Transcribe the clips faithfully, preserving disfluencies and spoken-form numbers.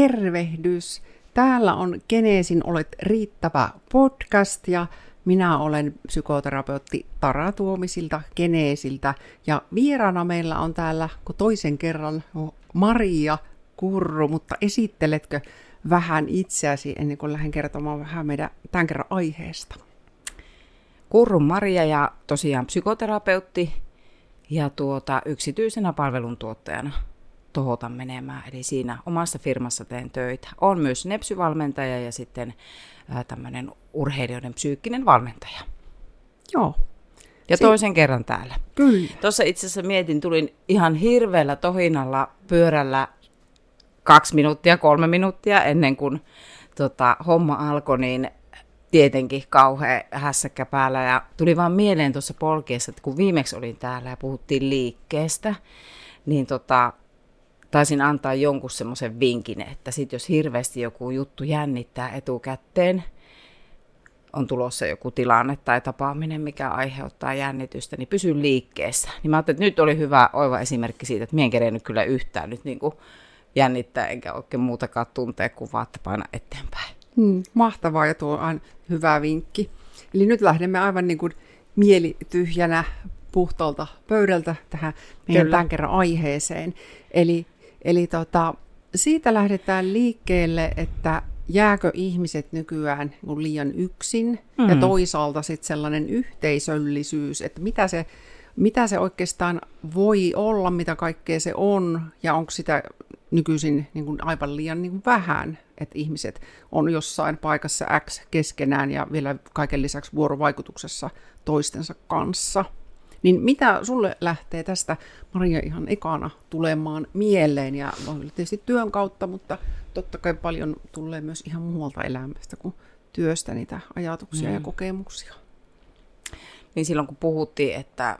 Tervehdys! Täällä on Geneesin olet riittävä podcast ja minä olen psykoterapeutti Tara Tuomisilta Geneesiltä ja vieraana meillä on täällä toisen kerran Maria Kurru, mutta esitteletkö vähän itseäsi ennen kuin lähden kertomaan vähän meidän tämän kerran aiheesta? Kurru Maria ja tosiaan psykoterapeutti ja tuota, yksityisenä palveluntuottajana tohotan menemään, eli siinä omassa firmassa teen töitä. Olen myös nepsyvalmentaja ja sitten tämmöinen urheilijoiden psyykkinen valmentaja. Joo. Ja si- toisen kerran täällä. Kyllä. Tuossa itse asiassa mietin, tulin ihan hirveällä tohinalla pyörällä kaksi minuuttia, kolme minuuttia ennen kuin tota, homma alkoi, niin tietenkin kauhean hässäkkä päällä. Ja tuli vaan mieleen tuossa polkeessa, että kun viimeksi olin täällä ja puhuttiin liikkeestä, niin tota... taisin antaa jonkun semmoisen vinkin, että sit jos hirveästi joku juttu jännittää etukäteen, on tulossa joku tilanne tai tapaaminen, mikä aiheuttaa jännitystä, niin pysy liikkeessä. Niin mä ajattelin, että nyt oli hyvä oiva esimerkki siitä, että mä en kerennyt kyllä yhtään nyt niin kuin jännittää, enkä oikein muutakaan tuntea kuin vaan, että paina eteenpäin. Hmm, mahtavaa ja tuo on hyvä vinkki. Eli nyt lähdemme aivan niin kuin mielityhjänä puhtaalta pöydältä tähän meidän tämän kerran aiheeseen. Eli Eli tota, siitä lähdetään liikkeelle, että jääkö ihmiset nykyään liian yksin mm. ja toisaalta sitten sellainen yhteisöllisyys, että mitä se, mitä se oikeastaan voi olla, mitä kaikkea se on ja onko sitä nykyisin niin kuin aivan liian niin kuin vähän, että ihmiset on jossain paikassa X keskenään ja vielä kaiken lisäksi vuorovaikutuksessa toistensa kanssa. Niin mitä sulle lähtee tästä, Maria, ihan ekana tulemaan mieleen? Ja tietysti työn kautta, mutta totta kai paljon tulee myös ihan muualta elämästä kuin työstä niitä ajatuksia mm. ja kokemuksia. Niin silloin kun puhuttiin, että,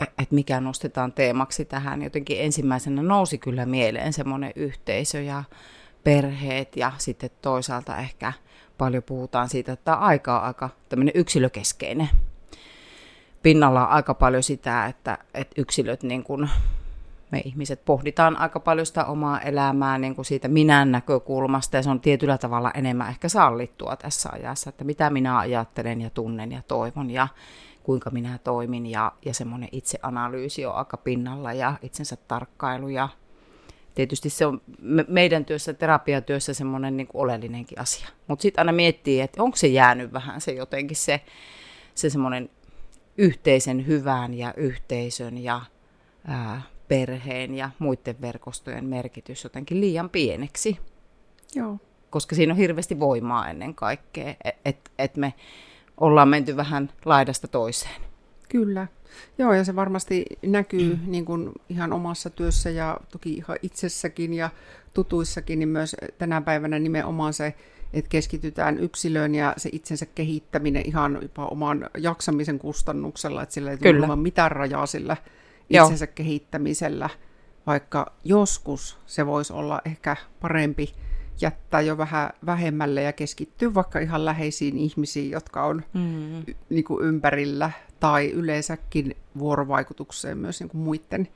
että mikä nostetaan teemaksi tähän, jotenkin ensimmäisenä nousi kyllä mieleen semmoinen yhteisö ja perheet ja sitten toisaalta ehkä paljon puhutaan siitä, että tämä aika on aika tämmöinen yksilökeskeinen. Pinnalla on aika paljon sitä, että, että yksilöt, niin kuin me ihmiset pohditaan aika paljon sitä omaa elämää niin kuin siitä minän näkökulmasta, ja se on tietyllä tavalla enemmän ehkä sallittua tässä ajassa, että mitä minä ajattelen ja tunnen ja toivon ja kuinka minä toimin, ja, ja semmoinen itseanalyysi on aika pinnalla ja itsensä tarkkailu, ja tietysti se on meidän työssä, terapiatyössä semmoinen niin kuin oleellinenkin asia. Mutta sitten aina miettii, että onko se jäänyt vähän se jotenkin se, se semmoinen yhteisen hyvän ja yhteisön ja ää, perheen ja muiden verkostojen merkitys jotenkin liian pieneksi. Joo. Koska siinä on hirveästi voimaa ennen kaikkea, että et me ollaan menty vähän laidasta toiseen. Kyllä. Joo, ja se varmasti näkyy mm. niin kuin ihan omassa työssä ja toki ihan itsessäkin ja tutuissakin, niin myös tänä päivänä nimenomaan se, että keskitytään yksilöön ja se itsensä kehittäminen ihan jopa oman jaksamisen kustannuksella, että sillä ei tule olemaan mitään rajaa sillä itsensä Joo. kehittämisellä, vaikka joskus se voisi olla ehkä parempi jättää jo vähän vähemmälle ja keskittyä vaikka ihan läheisiin ihmisiin, jotka on mm. y- niin kuin ympärillä tai yleensäkin vuorovaikutukseen myös niin kuin muiden,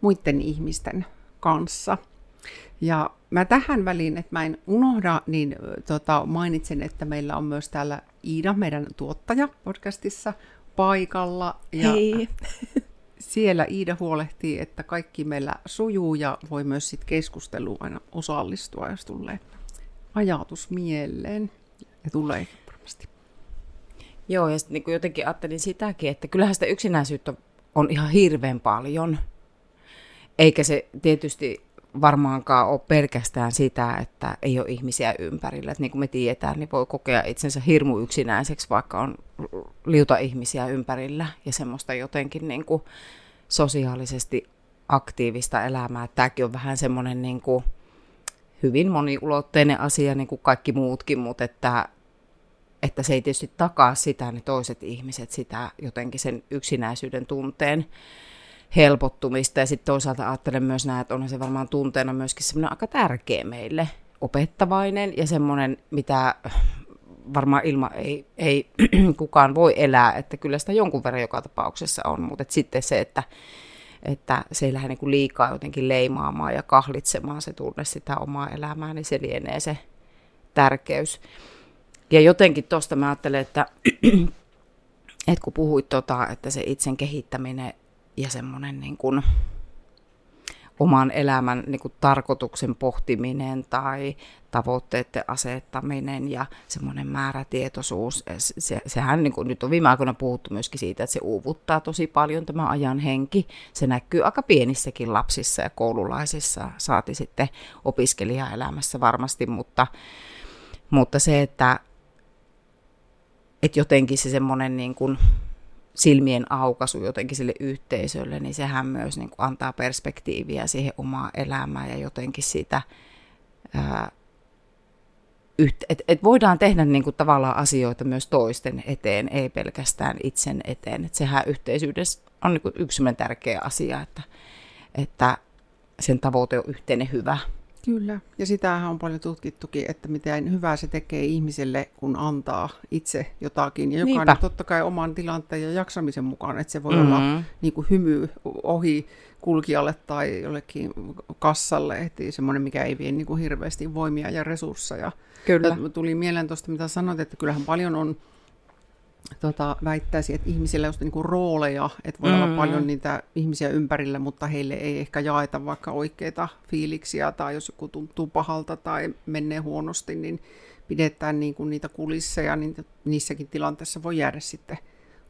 muiden ihmisten kanssa. Ja mä tähän väliin, että mä en unohda, niin tota, mainitsen, että meillä on myös täällä Iida, meidän tuottaja podcastissa, paikalla. Ja Hei. Siellä Iida huolehtii, että kaikki meillä sujuu ja voi myös sit keskusteluun aina osallistua, jos tulee ajatus mieleen. Ja tulee varmasti. Joo, ja sitten niin jotenkin ajattelin sitäkin, että kyllähän sitä yksinäisyyttä on ihan hirveän paljon, eikä se tietysti varmaankaan ole pelkästään sitä, että ei ole ihmisiä ympärillä. Että niin kuin me tiedetään, niin voi kokea itsensä hirmu yksinäiseksi, vaikka on liuta ihmisiä ympärillä ja semmoista jotenkin niin kuin sosiaalisesti aktiivista elämää. Tämäkin on vähän semmoinen niin kuin hyvin moniulotteinen asia, niin kuin kaikki muutkin, mutta että, että se ei tietysti takaa sitä, ne toiset ihmiset sitä jotenkin sen yksinäisyyden tunteen helpottumista. Ja sitten toisaalta ajattelen myös näin, että onhan se varmaan tunteena myöskin semmoinen aika tärkeä meille, opettavainen ja semmoinen, mitä varmaan ilma ei, ei kukaan voi elää, että kyllä sitä jonkun verran joka tapauksessa on, mutta sitten se, että että se ei lähde niin kuin liikaa jotenkin leimaamaan ja kahlitsemaan se tunne sitä omaa elämää, niin se lienee se tärkeys. Ja jotenkin tuosta mä ajattelen, että, että kun puhuit tota, että se itsen kehittäminen ja semmoinen niin kuin oman elämän niin kuin tarkoituksen pohtiminen tai tavoitteiden asettaminen ja semmoinen määrätietoisuus. Se, sehän niin kuin nyt on viime aikoina puhuttu myöskin siitä, että se uuvuttaa tosi paljon tämä ajan henki. Se näkyy aika pienissäkin lapsissa ja koululaisissa, saati sitten opiskelijaelämässä varmasti, mutta, mutta se, että, että jotenkin se semmoinen niin kuin silmien aukaisu jotenkin sille yhteisölle, niin sehän myös niin kuin antaa perspektiiviä siihen omaan elämään ja jotenkin sitä, että et voidaan tehdä niin kuin tavallaan asioita myös toisten eteen, ei pelkästään itsen eteen. Et sehän yhteisyydessä on niin kuin yksi tärkeä asia, että, että sen tavoite on yhteinen hyvä. Kyllä, ja sitähän on paljon tutkittukin, että miten hyvää se tekee ihmiselle, kun antaa itse jotakin. Ja jokainen Niinpä. Totta kai oman tilanteen ja jaksamisen mukaan, että se voi mm-hmm. olla niin kuin hymy ohi kulkijalle tai jollekin kassalle, että semmoinen, mikä ei vie niin kuin hirveästi voimia ja resursseja. Kyllä. Ja tuli mieleen tuosta, mitä sanoit, että kyllähän paljon on tota, väittäisi, että ihmisillä on niinku rooleja, että voi mm. olla paljon niitä ihmisiä ympärillä, mutta heille ei ehkä jaeta vaikka oikeita fiiliksiä, tai jos joku tuntuu pahalta tai menee huonosti, niin pidetään niinku niitä kulisseja, niin niissäkin tilanteissa voi jäädä sitten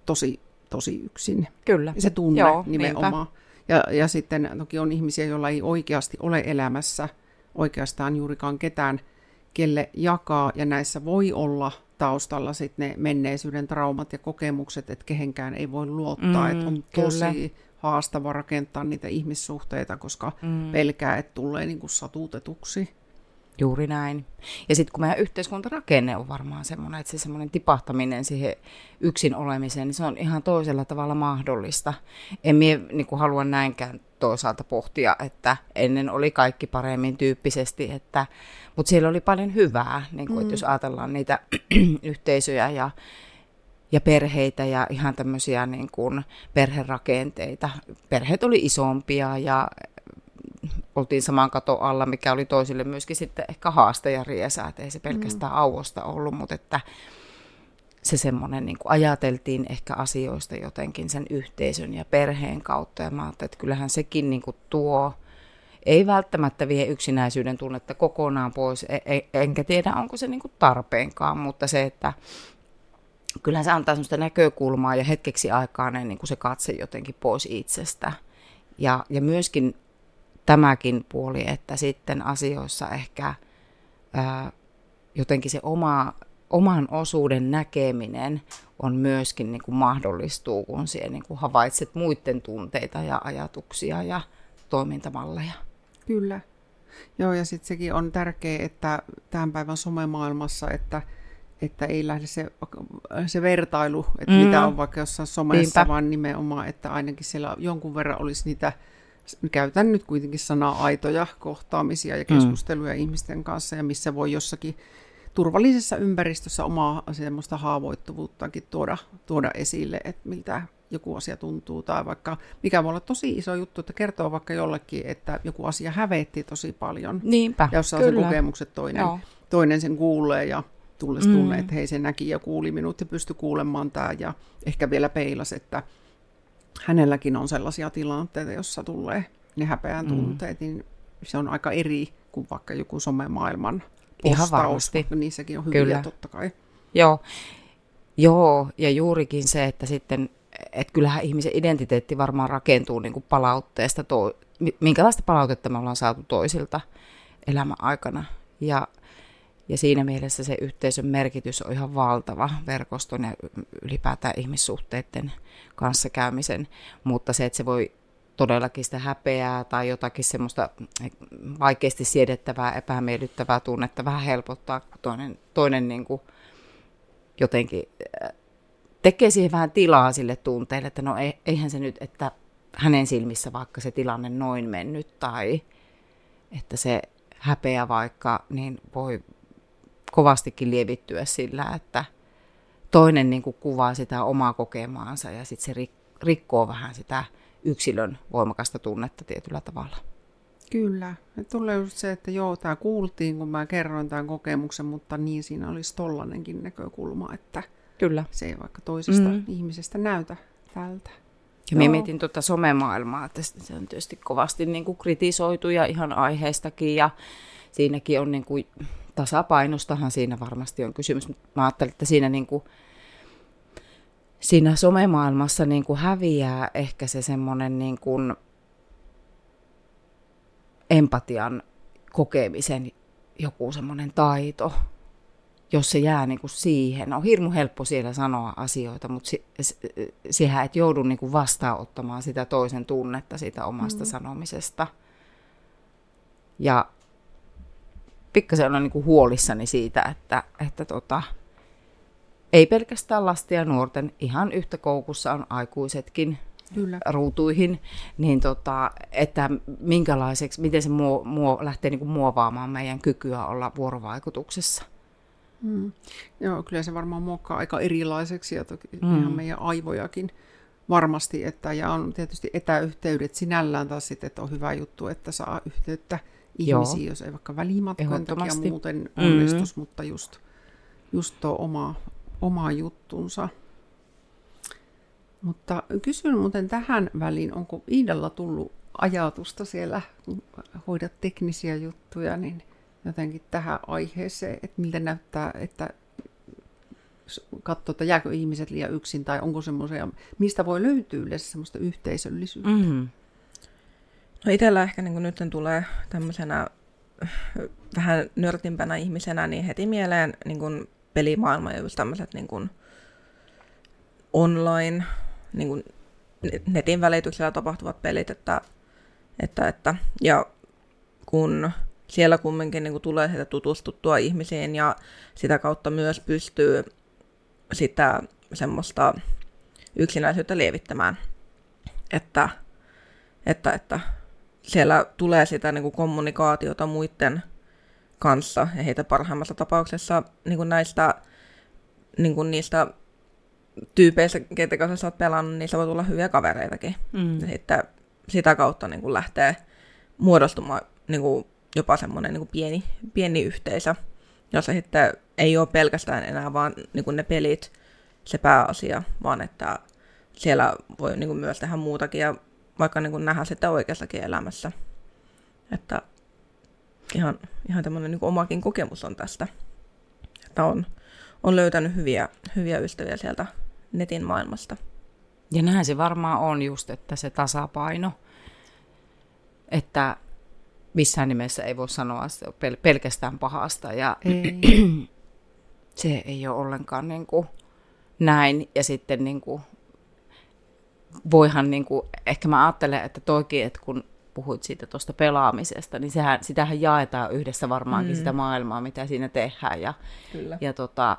tosi, tosi yksin. Kyllä. Se tunne Joo, nimenomaan. Ja, ja sitten toki on ihmisiä, joilla ei oikeasti ole elämässä oikeastaan juurikaan ketään, kelle jakaa, ja näissä voi olla taustalla sitten ne menneisyyden traumat ja kokemukset, että kehenkään ei voi luottaa, mm, että on tosi kyllä. haastava rakentaa niitä ihmissuhteita, koska mm. pelkää, että tulee niin kuin satutetuksi. Juuri näin. Ja sitten kun meidän yhteiskuntarakenne on varmaan semmoinen, että se semmoinen tipahtaminen siihen yksin olemiseen, niin se on ihan toisella tavalla mahdollista. En mie niin kuin halua näinkään toisaalta pohtia, että ennen oli kaikki paremmin tyyppisesti, että, mutta siellä oli paljon hyvää, niin kuin, mm. että jos ajatellaan niitä yhteisöjä ja, ja perheitä ja ihan tämmöisiä niin kuin perherakenteita. Perheet oli isompia ja oltiin saman katon alla, mikä oli toisille myöskin sitten ehkä haaste ja riesää, että ei se pelkästään mm. auosta ollut, mutta että se semmoinen, niin kuin ajateltiin ehkä asioista jotenkin sen yhteisön ja perheen kautta, ja mä ajattelin, että kyllähän sekin niin kuin tuo, ei välttämättä vie yksinäisyyden tunnetta kokonaan pois, enkä tiedä onko se niin kuin tarpeenkaan, mutta se, että kyllähän se antaa semmoista näkökulmaa ja hetkeksi aikaa ne, niin kuin se katse jotenkin pois itsestä, ja, ja myöskin tämäkin puoli, että sitten asioissa ehkä ää, jotenkin se oma, oman osuuden näkeminen on myöskin niin kuin mahdollistuu, kun siellä niin kuin havaitset muiden tunteita ja ajatuksia ja toimintamalleja. Kyllä. Joo, ja sitten sekin on tärkeää, että tämän päivän somemaailmassa, että, että ei lähde se, se vertailu, että mm. mitä on vaikka jossain somessa, Niinpä. Vaan nimenomaan, että ainakin siellä jonkun verran olisi niitä, käytän nyt kuitenkin sanaa aitoja kohtaamisia ja keskusteluja mm. ihmisten kanssa, ja missä voi jossakin turvallisessa ympäristössä omaa semmoista haavoittuvuuttakin tuoda, tuoda esille, että miltä joku asia tuntuu, tai vaikka mikä voi olla tosi iso juttu, että kertoo vaikka jollekin, että joku asia hävetti tosi paljon. Niinpä, ja jos on se kokemukset toinen, toinen sen kuulee ja tulles mm. tunne, että hei, se näki ja kuuli minut ja pystyi kuulemaan tämä, ja ehkä vielä peilasi, että hänelläkin on sellaisia tilanteita, jossa tulee ne häpeän tunteet, mm. niin se on aika eri kuin vaikka joku somemaailman postaus, mutta niissäkin on hyviä Kyllä. totta kai. Joo. Joo, ja juurikin se, että sitten, että kyllähän ihmisen identiteetti varmaan rakentuu niin kuin palautteesta, to, minkälaista palautetta me ollaan saatu toisilta elämän aikana, ja Ja siinä mielessä se yhteisön merkitys on ihan valtava verkoston ja ylipäätään ihmissuhteiden kanssa käymisen, mutta se, että se voi todellakin sitä häpeää tai jotakin semmoista vaikeasti siedettävää, epämiellyttävää tunnetta vähän helpottaa, kun toinen, toinen niin kuin jotenkin tekee siihen vähän tilaa sille tunteelle, että no eihän se nyt, että hänen silmissä vaikka se tilanne noin mennyt tai että se häpeä vaikka, niin voi kovastikin lievittyä sillä, että toinen niin kuin kuvaa sitä omaa kokemaansa ja sitten se rikkoo vähän sitä yksilön voimakasta tunnetta tietyllä tavalla. Kyllä. Ja tulee just se, että joo, tämä kuultiin, kun mä kerroin tämän kokemuksen, mutta niin siinä olisi tollanenkin näkökulma, että kyllä. Se ei vaikka toisesta mm. ihmisestä näytä tältä. Ja minä mietin tuota somemaailmaa, että se on tietysti kovasti niin kuin kritisoitu ja ihan aiheestakin ja siinäkin on niin kuin tasapainostahan siinä varmasti on kysymys. Mä ajattelin, että siinä, niin kuin, siinä somemaailmassa niin kuin häviää ehkä se semmoinen niin kuin empatian kokemisen joku semmoinen taito, jos se jää niin kuin siihen. On hirmu helppo siellä sanoa asioita, mutta sehän et joudu niin kuin vastaanottamaan sitä toisen tunnetta siitä omasta mm. sanomisesta. Ja pikkasen olen niin kuin huolissani siitä, että, että tota, ei pelkästään lasten ja nuorten, ihan yhtä koukussa on aikuisetkin. Kyllä. Ruutuihin, niin tota, että minkälaiseksi, miten se muo, muo, lähtee niin kuin muovaamaan meidän kykyä olla vuorovaikutuksessa. Mm. Joo, kyllä se varmaan muokkaa aika erilaiseksi ja toki mm. ihan meidän aivojakin varmasti, että ja on tietysti etäyhteydet sinällään taas sitten, että on hyvä juttu, että saa yhteyttä ihmisiin, jos ei vaikka välimatkojen takia muuten onnistus, mm. mutta just, just tuo oma, oma juttunsa. Mutta kysyn muuten tähän väliin, onko Iidalla tullut ajatusta siellä, kun hoidat teknisiä juttuja, niin jotenkin tähän aiheeseen, että miltä näyttää, että katsoo, että jääkö ihmiset liian yksin, tai onko semmoisia, mistä voi löytyä yleensä semmoista yhteisöllisyyttä? Mm-hmm. No itsellä ehkä niin kun nyt tulee tämmöisenä vähän nörtimpänä ihmisenä, niin heti mieleen niin kun pelimaailma ja just tämmöiset niin kun online, niin kun netin välityksellä tapahtuvat pelit, että, että, että ja kun siellä kumminkin niin kun tulee sitä tutustuttua ihmisiin ja sitä kautta myös pystyy sitä semmoista yksinäisyyttä lievittämään, että, että, että siellä tulee sitä niin kun kommunikaatiota muiden kanssa ja heitä parhaimmassa tapauksessa niin kun näistä niin kun niistä tyypeissä, keitä kanssa sä oot pelannut, niissä voi tulla hyviä kavereitakin. Mm. Ja sitten sitä kautta niin kun lähtee muodostumaan niin kun jopa semmoinen niin kun pieni, pieni yhteisö, jossa sitten ei ole pelkästään enää vaan niin kun ne pelit se pääasia, vaan että siellä voi niin kun myös tehdä muutakin ja vaikka niin kun nähdä sitä oikeassakin elämässä. Että ihan, ihan tämmöinen niin kun omakin kokemus on tästä. Että on, on löytänyt hyviä, hyviä ystäviä sieltä netin maailmasta. Ja näin se varmaan on just, että se tasapaino, että missään nimessä ei voi sanoa pel- pelkästään pahasta ja ei. Se ei ole ollenkaan niin kuin näin ja sitten niin kuin voihan niin kuin, ehkä mä ajattelen, että toki, että kun puhuit siitä tuosta pelaamisesta, niin sehän, sitähän jaetaan yhdessä varmaankin mm. sitä maailmaa, mitä siinä tehdään ja, ja tota,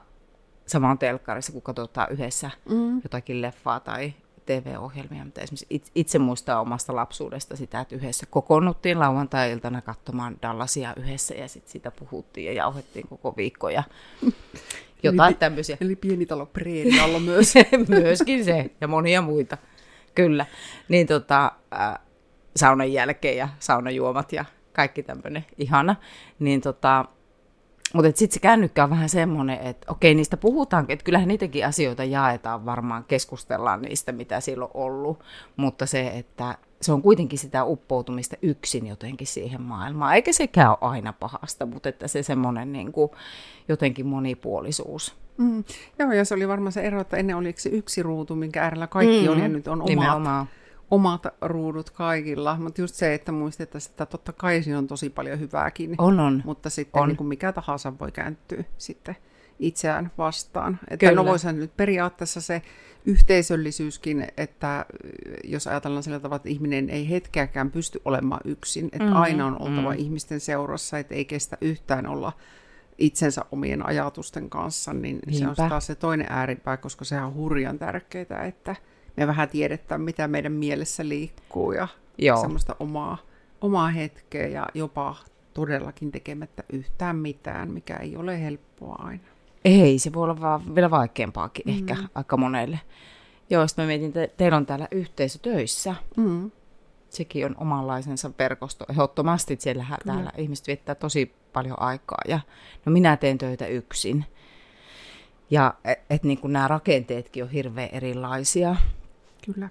samaan telkkarissa, kun katsotaan yhdessä mm. jotakin leffaa tai T V-ohjelmia, mutta esimerkiksi itse, itse muistaa omasta lapsuudesta sitä, että yhdessä kokoonnuttiin lauantai-iltana katsomaan Dallasia yhdessä ja sitten siitä puhuttiin ja jauhettiin koko viikko ja jotain tämmöisiä. Eli pienitalo Preerialla myös. Myöskin se ja monia muita, kyllä. Niin tota... Äh, saunan jälkeen ja saunajuomat ja kaikki tämmöinen ihana. Niin tota, mutta sitten se kännykkä on vähän semmoinen, että okei, niistä puhutaan, että kyllähän niitäkin asioita jaetaan varmaan, keskustellaan niistä, mitä silloin on ollut. Mutta se, että se on kuitenkin sitä uppoutumista yksin jotenkin siihen maailmaan. Eikä sekään ole aina pahasta, mutta että se semmoinen niin kuin jotenkin monipuolisuus. Mm. Joo, ja se oli varmaan se ero, että ennen oliko se yksi ruutu, minkä äärellä kaikki mm-hmm. on ja nyt on omat. Nimenomaan. Omat ruudut kaikilla, mutta just se, että muistettaisiin, että totta kai siinä on tosi paljon hyvääkin, on, on. Mutta sitten on. Niin kuin mikä tahansa voi kääntyä sitten itseään vastaan. Että no voisihan nyt periaatteessa se yhteisöllisyyskin, että jos ajatellaan sillä tavalla, että ihminen ei hetkeäkään pysty olemaan yksin, että mm-hmm. aina on oltava mm-hmm. ihmisten seurassa, että ei kestä yhtään olla itsensä omien ajatusten kanssa, niin niinpä. Se on taas se toinen ääripää, koska sehän on hurjan tärkeää, että me vähän tiedetään, mitä meidän mielessä liikkuu ja joo. Semmoista omaa, omaa hetkeä ja jopa todellakin tekemättä yhtään mitään, mikä ei ole helppoa aina. Ei, se voi olla vaan vielä vaikeampaakin mm. ehkä aika monelle. Joo, sitten mä mietin, että teillä on täällä yhteisötöissä. Mm. Sekin on omanlaisensa verkosto. Ehdottomasti siellä täällä ihmiset viettää tosi paljon aikaa. Ja, no minä teen töitä yksin. Ja et, niin kuin nämä rakenteetkin on hirveän erilaisia. Kyllä.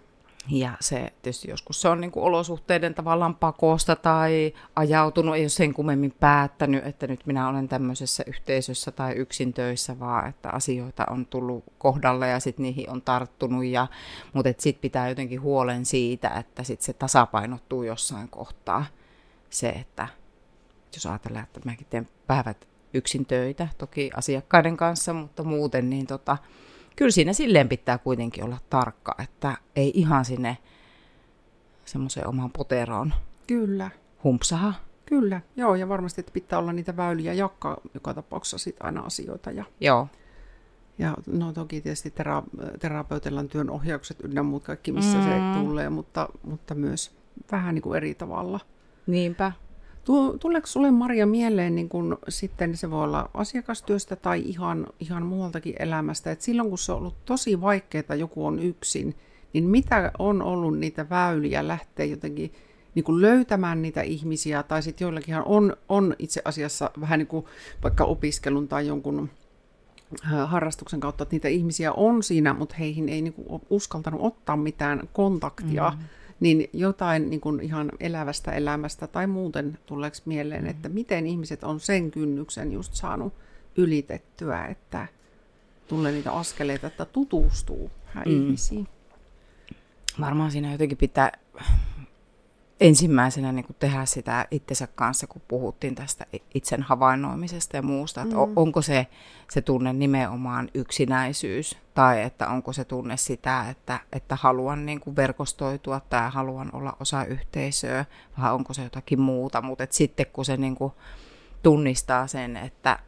Ja se tietysti joskus se on niin kuin olosuhteiden tavallaan pakosta tai ajautunut, ei ole sen kummemmin päättänyt, että nyt minä olen tämmöisessä yhteisössä tai yksin töissä, vaan että asioita on tullut kohdalle ja sitten niihin on tarttunut. Ja, mutta sitten pitää jotenkin huolen siitä, että sitten se tasapainottuu jossain kohtaa. Se, että jos ajatellaan, että minäkin teen päivät yksin töitä, toki asiakkaiden kanssa, mutta muuten, niin tota... Kyllä siinä silleen pitää kuitenkin olla tarkka, että ei ihan sinne semmoiseen omaan poteroon Kyllä. humpsaha. Kyllä, joo, ja varmasti että pitää olla niitä väyliä jakaa joka tapauksessa sit aina asioita. Ja, joo. Ja no toki tietysti tera, terapeutilla työnohjaukset ynnä muut kaikki, missä mm. se tulee, mutta, mutta myös vähän niin kuin eri tavalla. Niinpä. Tuleeko sulle, Maria, mieleen, niin kun sitten se voi olla asiakastyöstä tai ihan, ihan muualtakin elämästä, että silloin kun se on ollut tosi vaikeaa, joku on yksin, niin mitä on ollut niitä väyliä lähteä jotenkin niin kun löytämään niitä ihmisiä, tai sitten joillakinhan on, on itse asiassa vähän niin kuin vaikka opiskelun tai jonkun harrastuksen kautta, että niitä ihmisiä on siinä, mutta heihin ei niin kun uskaltanut ottaa mitään kontaktia. Mm-hmm. Niin jotain niin kuin ihan elävästä elämästä tai muuten tuleeko mieleen, että miten ihmiset on sen kynnyksen just saanut ylitettyä, että tulee niitä askeleita, että tutustuu mm. ihmisiin. Varmaan siinä jotenkin pitää ensimmäisenä niin kuin tehdä sitä itsensä kanssa, kun puhuttiin tästä itsen havainnoimisesta ja muusta, että mm. onko se, se tunne nimenomaan yksinäisyys tai että onko se tunne sitä, että, että haluan niin kuin verkostoitua tai haluan olla osa yhteisöä vai onko se jotakin muuta, mutta sitten kun se niin kuin tunnistaa sen, että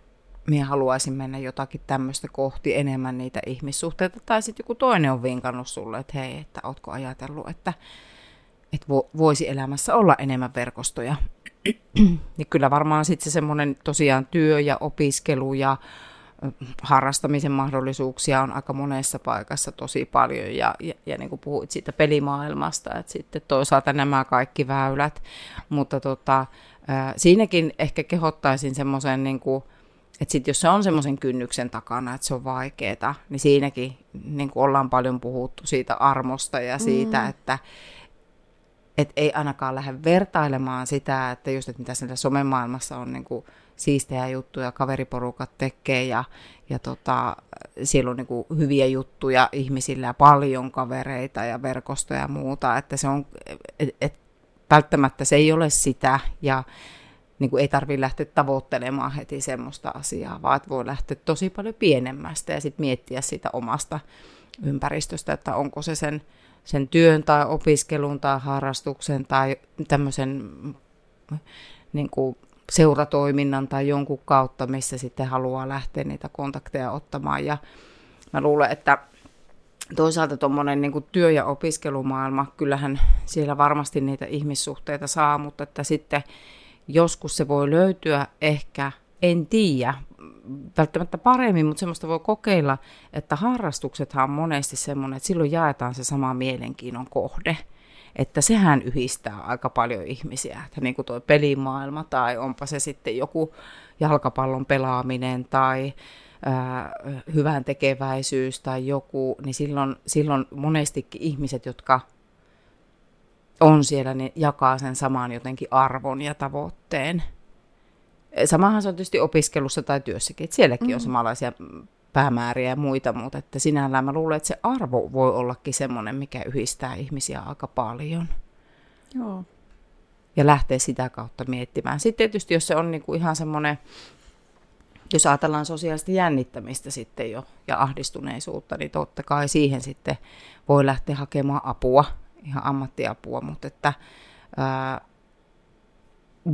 minä haluaisin mennä jotakin tämmöistä kohti enemmän niitä ihmissuhteita tai sitten joku toinen on vinkannut sulle, että hei, että ootko ajatellut, että että voisi elämässä olla enemmän verkostoja. Niin kyllä varmaan sitten se semmoinen tosiaan työ ja opiskelu ja harrastamisen mahdollisuuksia on aika monessa paikassa tosi paljon. Ja, ja, ja niin kuin puhuit siitä pelimaailmasta, että sitten toisaalta nämä kaikki väylät. Mutta tota, siinäkin ehkä kehottaisin semmoisen, niin kuin, että sit jos se on semmoisen kynnyksen takana, että se on vaikeaa, niin siinäkin niin kuin ollaan paljon puhuttu siitä armosta ja siitä, mm. että että ei ainakaan lähde vertailemaan sitä, että just, että mitä siellä somemaailmassa on niin kuin siistejä juttuja, kaveriporukat tekee ja, ja tota, siellä on niin kuin hyviä juttuja ihmisillä ja paljon kavereita ja verkostoja ja muuta, että se on, et, et, välttämättä se ei ole sitä ja niin kuin ei tarvitse lähteä tavoittelemaan heti semmoista asiaa, vaan voi lähteä tosi paljon pienemmästä ja sitten miettiä sitä omasta ympäristöstä, että onko se sen sen työn tai opiskelun tai harrastuksen tai tämmöisen niin kuin seuratoiminnan tai jonkun kautta, missä sitten haluaa lähteä niitä kontakteja ottamaan. Ja mä luulen, että toisaalta tuommoinen niin kuin työ- ja opiskelumaailma, kyllähän siellä varmasti niitä ihmissuhteita saa, mutta että sitten joskus se voi löytyä ehkä, en tiedä, välttämättä paremmin, mutta semmoista voi kokeilla, että harrastuksethan on monesti semmoinen, että silloin jaetaan se sama mielenkiinnon kohde, että sehän yhdistää aika paljon ihmisiä, että niin kuin tuo pelimaailma tai onpa se sitten joku jalkapallon pelaaminen tai ää, hyvän tekeväisyys tai joku, niin silloin, silloin monestikin ihmiset, jotka on siellä, niin jakaa sen saman jotenkin arvon ja tavoitteen. Samahan se on tietysti opiskelussa tai työssäkin, että sielläkin mm-hmm. on samanlaisia päämääriä ja muita, mutta että sinällään mä luulen, että se arvo voi ollakin semmoinen, mikä yhdistää ihmisiä aika paljon. Joo. Ja lähtee sitä kautta miettimään. Sitten tietysti, jos se on niinku ihan semmoinen, jos ajatellaan sosiaalista jännittämistä sitten jo ja ahdistuneisuutta, niin totta kai siihen sitten voi lähteä hakemaan apua, ihan ammattiapua, mutta että... Ää,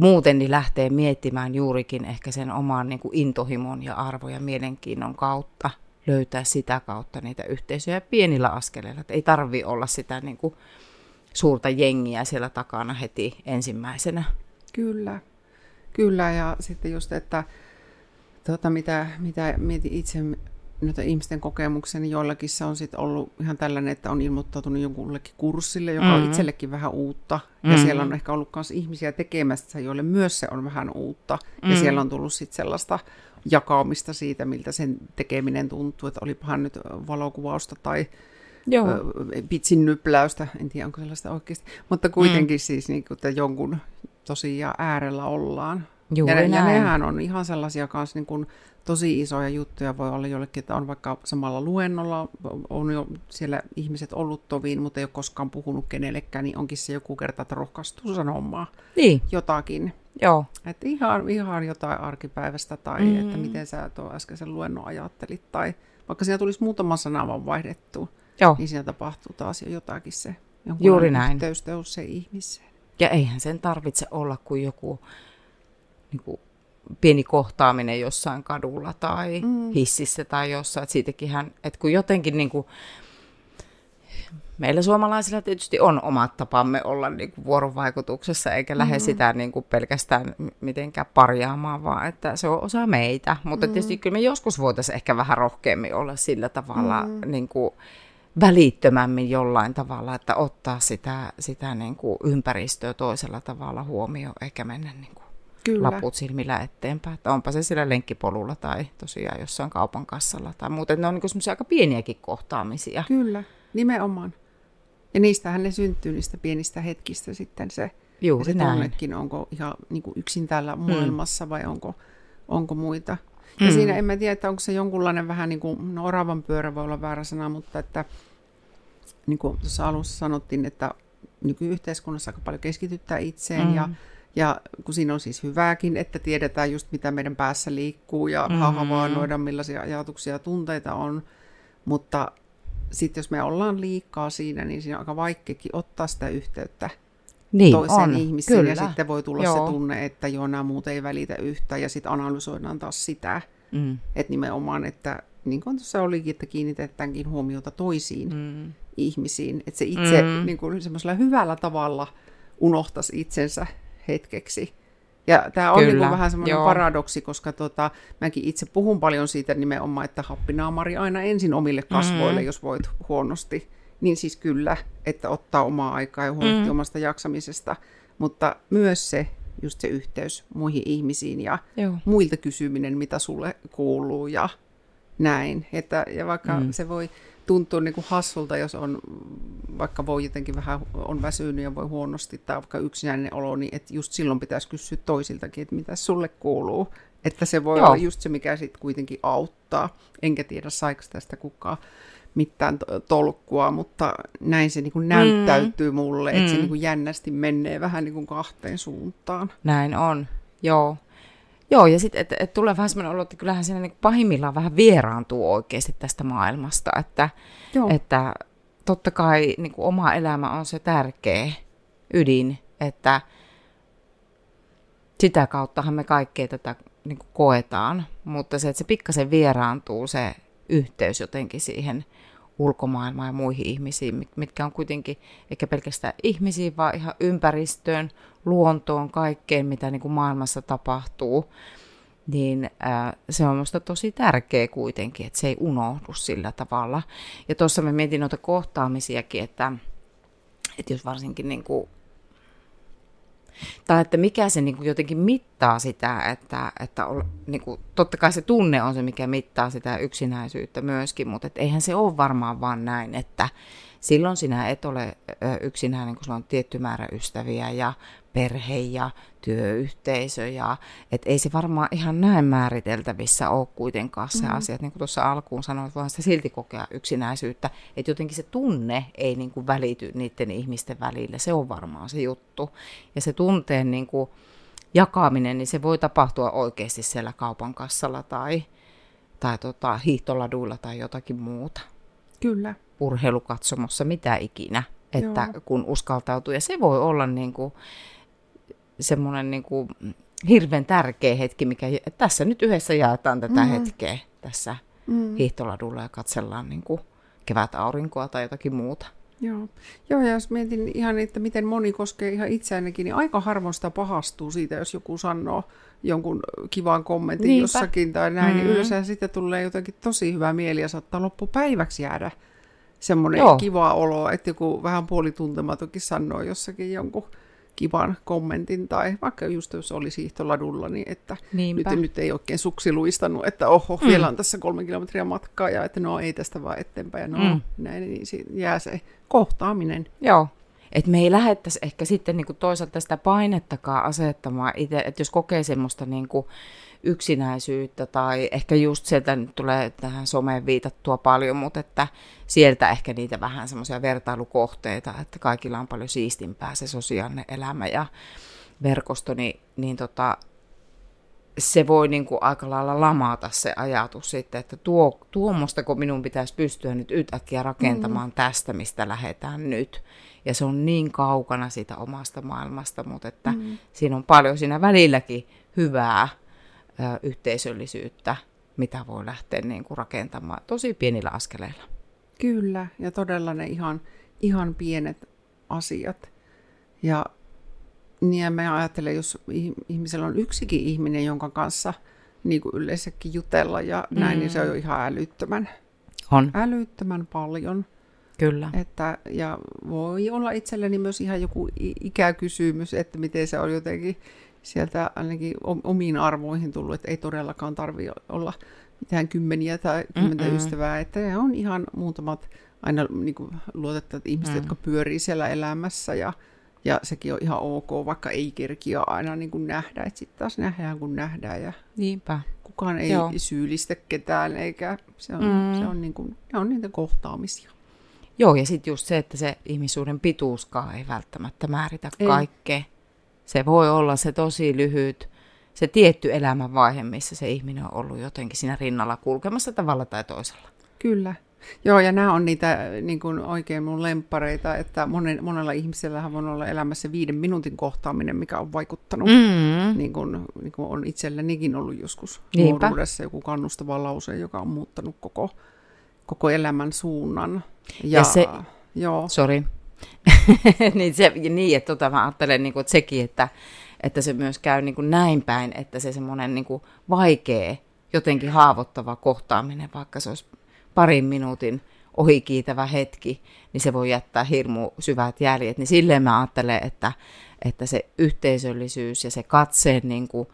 Muuten niin lähtee miettimään juurikin ehkä sen oman niin kuin intohimon ja arvon ja mielenkiinnon kautta, löytää sitä kautta niitä yhteisöjä pienillä askeleilla. Et ei tarvitse olla sitä niin kuin suurta jengiä siellä takana heti ensimmäisenä. Kyllä, kyllä ja sitten just, että tuota, mitä, mitä mietin itse noita ihmisten kokemuksia, niin joillakin se on sitten ollut ihan tällainen, että on ilmoittautunut jonkunlekin kurssille, joka mm-hmm. on itsellekin vähän uutta. Mm-hmm. Ja siellä on ehkä ollut myös ihmisiä tekemässä, joille myös se on vähän uutta. Mm-hmm. Ja siellä on tullut sitten sellaista jakaamista siitä, miltä sen tekeminen tuntuu, että olipahan nyt valokuvausta tai Joo. pitsin nypläystä. En tiedä, onko sellaista oikeasti. Mutta kuitenkin mm. siis niin, että jonkun tosiaan äärellä ollaan. Juu, ja, ja nehän on ihan sellaisia kanssa niin kuin tosi isoja juttuja. Voi olla jollekin, että on vaikka samalla luennolla, on jo siellä ihmiset ollut toviin, mutta ei ole koskaan puhunut kenellekään, niin onkin se joku kerta, että rohkaistuu sanomaan niin. jotakin. Joo. Että ihan, ihan jotain arkipäivästä tai mm. että miten sä tuon äskeisen luennon ajattelit. Tai vaikka siinä tulisi muutama sana vaan vaihdettua, Joo. niin siinä tapahtuu taas jo jotakin se jonkunlainen yhteysteos se ihmiseen. Ja eihän sen tarvitse olla kuin joku niin kuin pieni kohtaaminen jossain kadulla tai mm. hississä tai jossain. Et siitäkinhän, et kun jotenkin niin kuin, meillä suomalaisilla tietysti on omat tapamme olla niin kuin vuorovaikutuksessa, eikä lähde mm. sitä niin kuin pelkästään mitenkään parjaamaan, vaan että se on osa meitä. Mutta mm. tietysti kyllä me joskus voitaisiin ehkä vähän rohkeammin olla sillä tavalla mm. niin kuin välittömämmin jollain tavalla, että ottaa sitä, sitä niin kuin ympäristöä toisella tavalla huomioon, eikä mennä niin kuin Kyllä. laput silmillä eteenpäin, että onpa se siellä lenkkipolulla tai tosiaan jossain kaupan kassalla tai muuten. Ne on niin kuin semmoisia aika pieniäkin kohtaamisia. Kyllä, nimenomaan. Ja niistähän ne syntyy, niistä pienistä hetkistä sitten se, se tunnekin, onko ihan niin kuin yksin täällä maailmassa mm. vai onko, onko muita. Ja mm. siinä en mä tiedä, että onko se jonkunlainen vähän niin kuin, no oravan pyörä voi olla väärä sana, mutta että niin kuin tuossa alussa sanottiin, että nykyyhteiskunnassa aika paljon keskityttää itseen mm. ja Ja kun siinä on siis hyvääkin, että tiedetään just mitä meidän päässä liikkuu ja mm-hmm. havainnoida millaisia ajatuksia ja tunteita on, mutta sitten jos me ollaan liikaa siinä, niin siinä on aika vaikeakin ottaa sitä yhteyttä niin, toiseen on. Ihmiseen Kyllä. ja sitten voi tulla joo. se tunne, että joo, nämä muut ei välitä yhtään ja sitten analysoidaan taas sitä, mm. että nimenomaan, että niin kuin tuossa olikin, että kiinnitetäänkin huomiota toisiin mm. ihmisiin, että se itse mm. niin kuin semmoisella hyvällä tavalla unohtaisi itsensä hetkeksi. Ja tämä on niin vähän semmoinen Joo. paradoksi, koska tota, mäkin itse puhun paljon siitä nimenomaan, että happinaamari aina ensin omille kasvoille, mm. jos voit huonosti. Niin siis kyllä, että ottaa omaa aikaa ja huolehtii mm. omasta jaksamisesta, mutta myös se, just se yhteys muihin ihmisiin ja Joo. muilta kysyminen, mitä sulle kuuluu ja näin. Että, ja vaikka mm. se voi tuntuu niin kuin hassulta, jos on, vaikka voi jotenkin vähän, on väsynyt ja voi huonosti tai vaikka yksinäinen olo, niin että just silloin pitäisi kysyä toisiltakin, että mitä sulle kuuluu. Että se voi Joo. olla just se, mikä sitten kuitenkin auttaa. Enkä tiedä, saiko tästä kukaan mitään tolkkua, mutta näin se niin kuin näyttäytyy mm. mulle, että mm. se niin kuin jännästi menee vähän niin kuin kahteen suuntaan. Näin on, joo. Joo, ja sitten et, et tulee vähän semmoinen olo, että kyllähän siinä niin pahimmillaan vähän vieraantuu oikeasti tästä maailmasta, että, että totta kai niin kuin oma elämä on se tärkeä ydin, että sitä kauttahan me kaikkea tätä niin kuin koetaan, mutta se, että se pikkasen vieraantuu se yhteys jotenkin siihen ulkomaailmaan ja muihin ihmisiin, mitkä on kuitenkin eikä pelkästään ihmisiin, vaan ihan ympäristöön, luontoon, kaikkeen, mitä niin kuin maailmassa tapahtuu, niin äh, se on minusta tosi tärkeä kuitenkin, että se ei unohdu sillä tavalla. Ja tuossa me mietin noita kohtaamisiakin, että, että jos varsinkin, niin kuin, tai että mikä se niin kuin jotenkin mittaa sitä, että, että on, niin kuin, totta kai se tunne on se, mikä mittaa sitä yksinäisyyttä myöskin, mutta et eihän se ole varmaan vaan näin, että silloin sinä et ole yksinäinen, kun sulla on tietty määrä ystäviä ja perhe ja työyhteisö. Ja, et ei se varmaan ihan näin määriteltävissä ole kuitenkaan se mm-hmm. asia. Et niin kuin tuossa alkuun sanoit, voihan sitä silti kokea yksinäisyyttä. Että jotenkin se tunne ei niin kuin välity niiden ihmisten välillä. Se on varmaan se juttu. Ja se tunteen niin kuin jakaminen, niin se voi tapahtua oikeasti siellä kaupan kassalla tai, tai tota, hiihtoladuilla tai jotakin muuta. Kyllä. Urheilukatsomossa, mitä ikinä, että Joo. kun uskaltautuu. Ja se voi olla niin kuin semmoinen niin kuin hirveän tärkeä hetki, mikä tässä nyt yhdessä jaetaan tätä mm-hmm. hetkeä tässä mm-hmm. hiihtoladulla ja katsellaan niin kuin kevätaurinkoa tai jotakin muuta. Joo. Joo, ja jos mietin ihan, että miten moni koskee ihan itseäänkin, niin aika harvoin sitä pahastuu siitä, jos joku sanoo jonkun kivan kommentin Niinpä. Jossakin tai näin, mm-hmm. niin yleensä sitten tulee jotenkin tosi hyvä mieli ja saattaa loppupäiväksi jäädä semmoinen kiva olo, että joku vähän puolituntematonkin sanoo jossakin jonkun kivan kommentin, tai vaikka just jos oli hiihtoladulla, niin että nyt, nyt ei oikein suksi luistanut, että oho, mm. vielä on tässä kolme kilometriä matkaa, ja että no ei tästä vaan eteenpäin, ja no mm. näin, niin jää se kohtaaminen. Joo, että me ei lähettäisi ehkä sitten niin kuin toisaalta sitä painettakaan asettamaan itse, että jos kokee semmoista niin kuin yksinäisyyttä, tai ehkä just sieltä nyt tulee tähän someen viitattua paljon, mutta että sieltä ehkä niitä vähän semmoisia vertailukohteita, että kaikilla on paljon siistimpää se sosiaalinen elämä ja verkosto, niin, niin tota, se voi niin kuin aika lailla lamaata se ajatus sitten, että tuo, tuommoistako minun pitäisi pystyä nyt yhtäkkiä rakentamaan mm. tästä, mistä lähdetään nyt. Ja se on niin kaukana siitä omasta maailmasta, mutta että mm. siinä on paljon siinä välilläkin hyvää yhteisöllisyyttä, mitä voi lähteä niin kuin rakentamaan tosi pienillä askeleilla. Kyllä, ja todella ne ihan, ihan pienet asiat. Ja niin mä ajattelen, jos ihmisellä on yksikin ihminen, jonka kanssa niin kuin yleensäkin jutella ja näin, mm. niin se on jo ihan älyttömän, on. älyttömän paljon. Kyllä. Että, ja voi olla itselleni myös ihan joku ikäkysymys, että miten se on jotenkin sieltä ainakin omiin arvoihin tullut, että ei todellakaan tarvitse olla mitään kymmeniä tai kymmentä Mm-mm. ystävää, että ne on ihan muutamat aina niin kuin luotettavat ihmiset, mm. jotka pyörii siellä elämässä, ja, ja sekin on ihan ok, vaikka ei kerkiä aina niin kuin nähdä, että sitten taas nähdään kun nähdään, ja Niinpä. Kukaan ei Joo. syyllistä ketään, eikä se on, mm. se on, niin kuin, ne on niitä kohtaamisia. Joo, ja sitten just se, että se ihmissuuden pituuskaan ei välttämättä määritä ei. kaikkea. Se voi olla se tosi lyhyt, se tietty elämänvaihe, missä se ihminen on ollut jotenkin siinä rinnalla kulkemassa tavalla tai toisella. Kyllä. Joo, ja nämä on niitä niin kuin oikein mun lemppareita, että monen, monella ihmisellähän voi olla elämässä viiden minuutin kohtaaminen, mikä on vaikuttanut, mm-hmm. niin kuin, niin kuin on itsellänikin ollut joskus Niinpä. Nuoruudessa joku kannustava lause, joka on muuttanut koko, koko elämän suunnan. Ja, ja se, joo. Sori. niin, se, niin, että tota, mä ajattelen niin kuin, että sekin, että, että se myös käy niin kuin näin päin, että se semmoinen niin kuin vaikea, jotenkin haavoittava kohtaaminen, vaikka se olisi parin minuutin ohikiitävä hetki, niin se voi jättää hirmu syvät jäljet. Niin silleen mä ajattelen, että, että se yhteisöllisyys ja se katseen niin kuin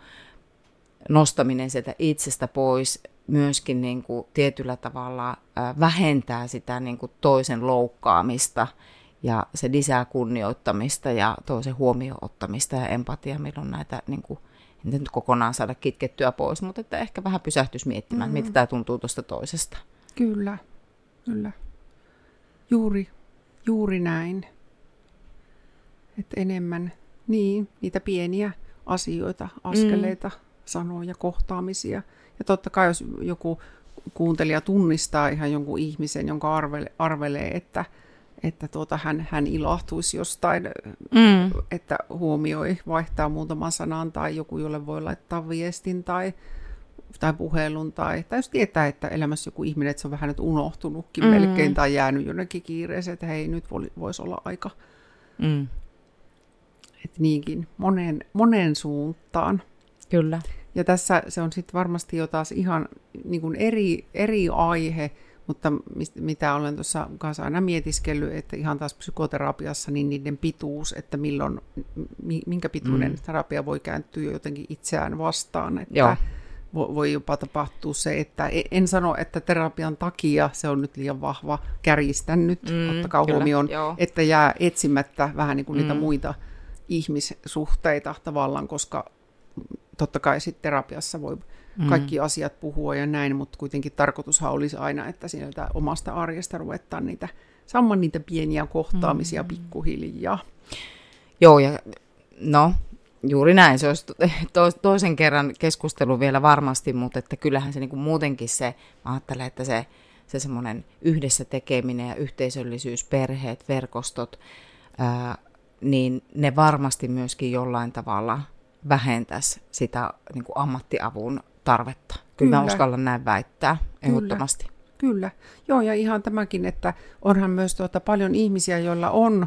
nostaminen sieltä itsestä pois myöskin niin kuin tietyllä tavalla vähentää sitä niin kuin toisen loukkaamista. Ja se lisää kunnioittamista ja toisen huomioon ottamista ja empatiaa, milloin näitä niin kuin, en nyt kokonaan saada kitkettyä pois, mutta että ehkä vähän pysähtyisi miettimään, mm-hmm. mitä tämä tuntuu tuosta toisesta. Kyllä, kyllä. Juuri, juuri näin. Että enemmän niin, niitä pieniä asioita, askeleita, mm. sanoja, kohtaamisia. Ja totta kai jos joku kuuntelija tunnistaa ihan jonkun ihmisen, jonka arvele, arvelee, että että tuota, hän, hän ilahtuisi jostain, mm. että huomioi, vaihtaa muutaman sanan, tai joku, jolle voi laittaa viestin tai, tai puhelun, tai, tai jos tietää, että elämässä joku ihminen, että se on vähän nyt unohtunutkin mm. melkein, tai jäänyt jonnekin kiireeseen, että hei, nyt voisi olla aika. Mm. Että niinkin, monen, monen suuntaan. Kyllä. Ja tässä se on sitten varmasti jo taas ihan niin kuin eri, eri aihe, mutta mitä olen tuossa kanssa aina mietiskellyt, että ihan taas psykoterapiassa, niin niiden pituus, että milloin, minkä pituinen mm. terapia voi kääntyä jotenkin itseään vastaan. Että Joo. voi jopa tapahtua se, että en sano, että terapian takia se on nyt liian vahva, kärjistän nyt, mm, ottakaa kyllä, huomioon, jo. Että jää etsimättä vähän niin kuin mm. niitä muita ihmissuhteita tavallaan, koska totta kai sitten terapiassa voi kaikki mm. asiat puhua ja näin, mutta kuitenkin tarkoitushan olisi aina, että sieltä omasta arjesta ruvetaan niitä, saman niitä pieniä kohtaamisia mm. pikkuhiljaa. Joo, ja no juuri näin. Se olisi to- toisen kerran keskustelu vielä varmasti, mutta että kyllähän se niin kuin muutenkin se, mä ajattelen, että se, se semmoinen yhdessä tekeminen ja yhteisöllisyys, perheet, verkostot, ää, niin ne varmasti myöskin jollain tavalla vähentäisi sitä niin kuin ammattiavun tarvetta. Kyllä, Kyllä. mä uskallan näin väittää, ehdottomasti. Kyllä. Joo, ja ihan tämäkin, että onhan myös tuota paljon ihmisiä, joilla on,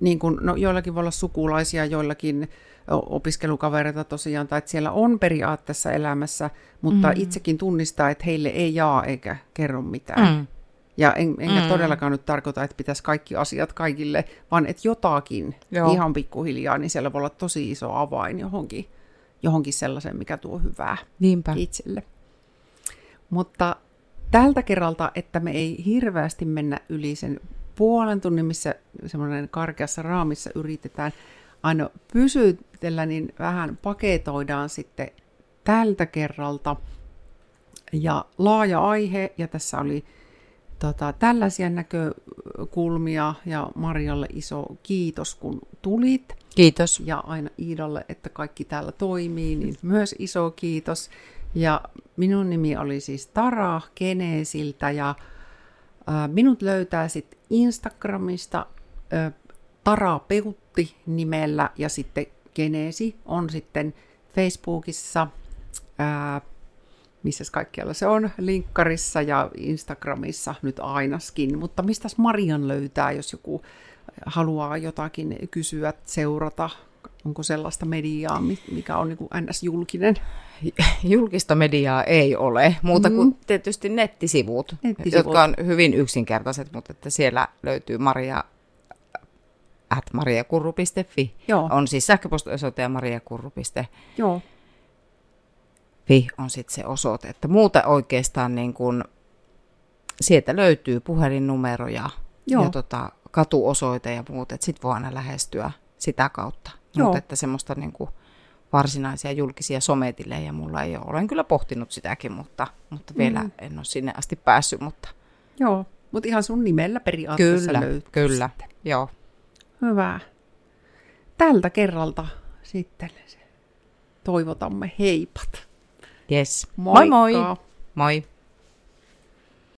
niin kuin, no, joillakin voi olla sukulaisia, joillakin opiskelukavereita tosiaan, tai että siellä on periaatteessa elämässä, mutta mm. itsekin tunnistaa, että heille ei jaa eikä kerro mitään. Mm. Ja en, enkä mm. todellakaan nyt tarkoita, että pitäisi kaikki asiat kaikille, vaan että jotakin Joo. ihan pikkuhiljaa, niin siellä voi olla tosi iso avain johonkin, johonkin sellaisen, mikä tuo hyvää Niinpä. Itselle. Mutta tältä kerralta, että me ei hirveästi mennä yli sen puolen tunnin, missä semmoinen karkeassa raamissa yritetään aina pysytellä, niin vähän paketoidaan sitten tältä kerralta. Ja laaja aihe, ja tässä oli tota, tällaisia näkökulmia, ja Marialle iso kiitos, kun tulit. Kiitos. Ja aina Iidalle, että kaikki täällä toimii, niin myös iso kiitos. Ja minun nimi oli siis Tara Geneesiltä, ja ä, minut löytää sitten Instagramista ä, Tara Peutti nimellä, ja sitten Geneesi on sitten Facebookissa, ä, missä kaikkialla se on, linkkarissa ja Instagramissa nyt ainaskin. Mutta mistäs Marian löytää, jos joku haluaa jotakin kysyä, seurata? Onko sellaista mediaa, mikä on niin kuin än äs-julkinen? Julkista mediaa ei ole, muuta mm. kuin tietysti nettisivut, nettisivut, jotka on hyvin yksinkertaiset, mutta että siellä löytyy Maria, at mariakurru piste fi. Joo. On siis sähköpostiosoite ja mariakurru piste fi on sitten se osoite. Että muuta oikeastaan niin kun, sieltä löytyy puhelinnumeroja Joo. ja tota, katuosoite ja muut, että sitten voi aina lähestyä sitä kautta. Joo. Mutta että semmoista niin kuin varsinaisia julkisia sometilejä mulla ei ole. Olen kyllä pohtinut sitäkin, mutta, mutta vielä mm. en ole sinne asti päässyt. Mutta Joo, mutta ihan sun nimellä periaatteessa kyllä, löytyy. Kyllä, kyllä. Joo. Hyvä. Tältä kerralta sitten toivotamme heipat. Yes. Moikka. Moi moi. Moi.